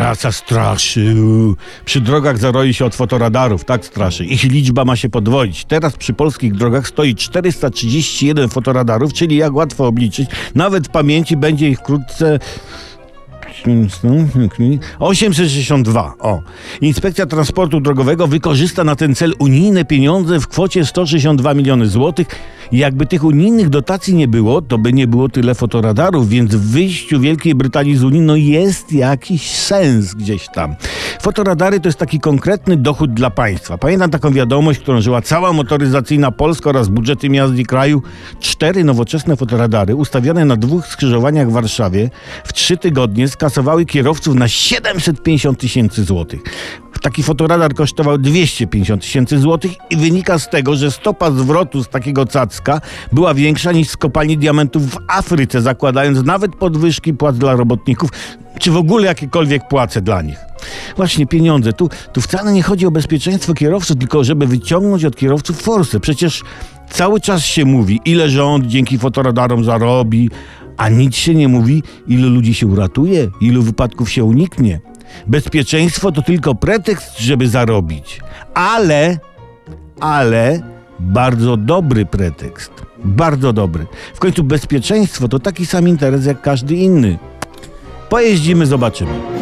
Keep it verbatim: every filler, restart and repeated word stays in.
Praca straszy. Przy drogach zaroi się od fotoradarów, tak straszy. Ich liczba ma się podwoić. Teraz przy polskich drogach stoi czterysta trzydzieści jeden fotoradarów, czyli jak łatwo obliczyć, nawet w pamięci będzie ich wkrótce osiemset sześćdziesiąt dwa. O. Inspekcja Transportu Drogowego wykorzysta na ten cel unijne pieniądze w kwocie sto sześćdziesiąt dwa miliony złotych. Jakby tych unijnych dotacji nie było, to by nie było tyle fotoradarów, więc w wyjściu Wielkiej Brytanii z Unii no jest jakiś sens gdzieś tam. Fotoradary to jest taki konkretny dochód dla państwa. Pamiętam taką wiadomość, którą żyła cała motoryzacyjna Polska oraz budżety miast i kraju. Cztery nowoczesne fotoradary ustawione na dwóch skrzyżowaniach w Warszawie w trzy tygodnie skasowały kierowców na siedemset pięćdziesiąt tysięcy złotych. Taki fotoradar kosztował dwieście pięćdziesiąt tysięcy złotych i wynika z tego, że stopa zwrotu z takiego cacka była większa niż z kopalni diamentów w Afryce, zakładając nawet podwyżki płac dla robotników, czy w ogóle jakiekolwiek płace dla nich. Właśnie pieniądze. Tu, tu wcale nie chodzi o bezpieczeństwo kierowców, tylko żeby wyciągnąć od kierowców forsę. Przecież cały czas się mówi, ile rząd dzięki fotoradarom zarobi, a nic się nie mówi, ilu ludzi się uratuje, ilu wypadków się uniknie. Bezpieczeństwo to tylko pretekst, żeby zarobić. Ale, ale bardzo dobry pretekst. Bardzo dobry. W końcu bezpieczeństwo to taki sam interes jak każdy inny. Pojeździmy, zobaczymy.